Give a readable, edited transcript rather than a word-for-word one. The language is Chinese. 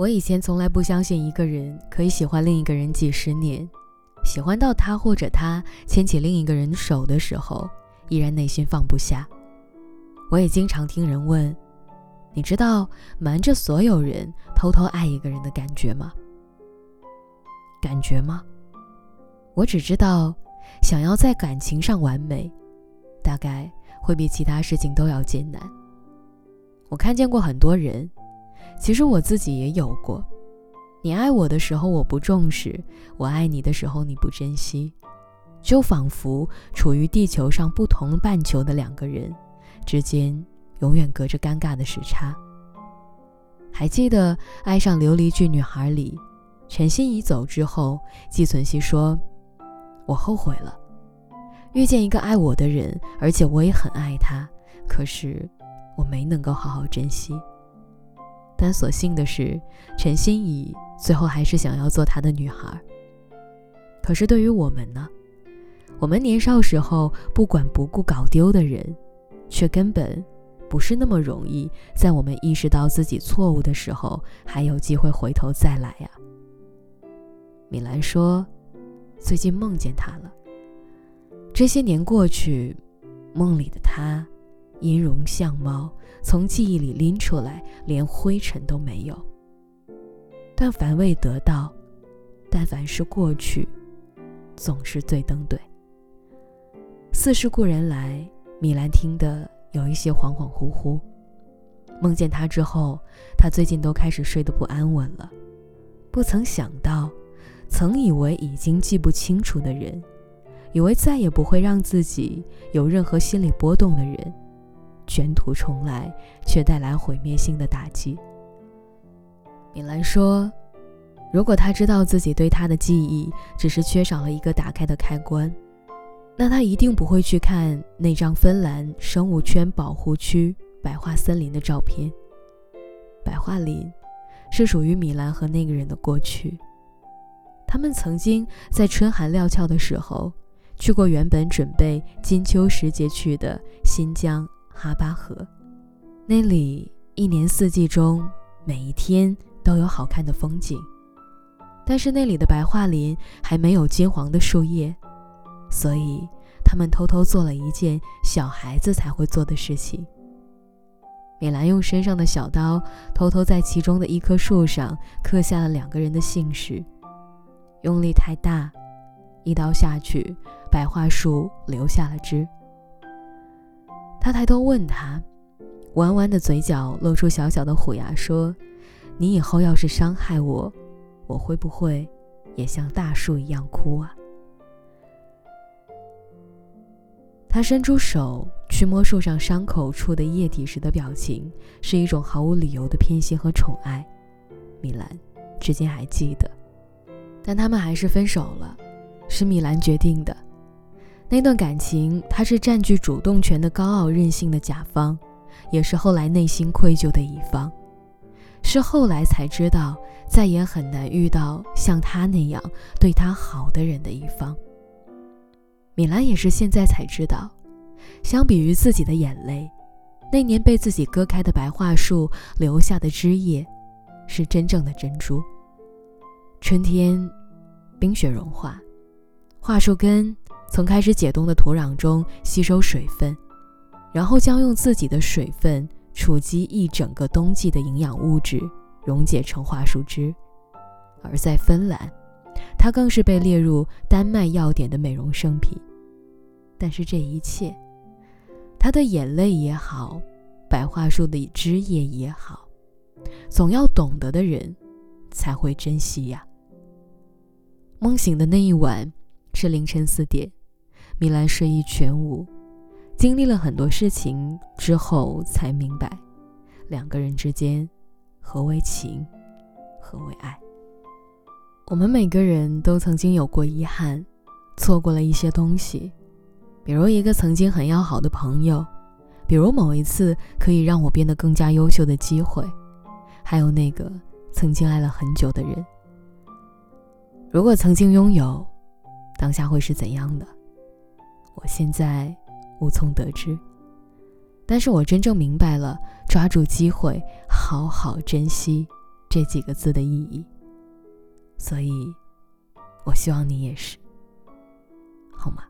我以前从来不相信一个人可以喜欢另一个人几十年，喜欢到他或者他牵起另一个人手的时候，依然内心放不下。我也经常听人问，你知道瞒着所有人偷偷爱一个人的感觉吗？感觉吗？我只知道，想要在感情上完美，大概会比其他事情都要艰难。我看见过很多人，其实我自己也有过，你爱我的时候我不重视，我爱你的时候你不珍惜，就仿佛处于地球上不同半球的两个人之间永远隔着尴尬的时差。还记得《爱上琉璃剧女孩》里，陈欣怡走之后，季存希说，我后悔了，遇见一个爱我的人，而且我也很爱他，可是我没能够好好珍惜。但所幸的是，陈欣怡最后还是想要做他的女孩。可是对于我们呢？我们年少时候不管不顾搞丢的人，却根本不是那么容易在我们意识到自己错误的时候还有机会回头再来呀。米兰说，最近梦见他了，这些年过去，梦里的他音容相貌从记忆里拎出来，连灰尘都没有。但凡未得到，但凡是过去，总是最登对。似是故人来，米兰听得有一些恍恍惚惚。梦见他之后，他最近都开始睡得不安稳了。不曾想到，曾以为已经记不清楚的人，以为再也不会让自己有任何心理波动的人，卷土重来，却带来毁灭性的打击。米兰说，如果他知道自己对他的记忆只是缺少了一个打开的开关，那他一定不会去看那张芬兰生物圈保护区白桦森林的照片。白桦林是属于米兰和那个人的过去，他们曾经在春寒料峭的时候去过原本准备金秋时节去的新疆哈巴河，那里一年四季中每一天都有好看的风景，但是那里的白桦林还没有金黄的树叶，所以他们偷偷做了一件小孩子才会做的事情。米兰用身上的小刀偷偷在其中的一棵树上刻下了两个人的姓氏，用力太大，一刀下去，白桦树留下了枝。他抬头问他，弯弯的嘴角露出小小的虎牙，说，你以后要是伤害我，我会不会也像大树一样枯啊？他伸出手去摸树上伤口处的液体时的表情，是一种毫无理由的偏心和宠爱。米兰至今还记得，但他们还是分手了，是米兰决定的。那段感情，他是占据主动权的高傲任性的甲方，也是后来内心愧疚的乙方。是后来才知道，再也很难遇到像他那样对他好的人的一方。米兰也是现在才知道，相比于自己的眼泪，那年被自己割开的白桦树留下的枝叶，是真正的珍珠。春天，冰雪融化，桦树根从开始解冻的土壤中吸收水分，然后将用自己的水分储积一整个冬季的营养物质，溶解成桦树汁。而在芬兰，它更是被列入丹麦药典的美容圣品。但是这一切，他的眼泪也好，白桦树的枝叶也好，总要懂得的人才会珍惜呀。梦醒的那一晚是凌晨4点，米兰睡意全无，经历了很多事情之后才明白，两个人之间何为情，何为爱。我们每个人都曾经有过遗憾，错过了一些东西，比如一个曾经很要好的朋友，比如某一次可以让我变得更加优秀的机会，还有那个曾经爱了很久的人。如果曾经拥有，当下会是怎样的？我现在无从得知，但是我真正明白了，抓住机会，好好珍惜，这几个字的意义，所以我希望你也是，好吗？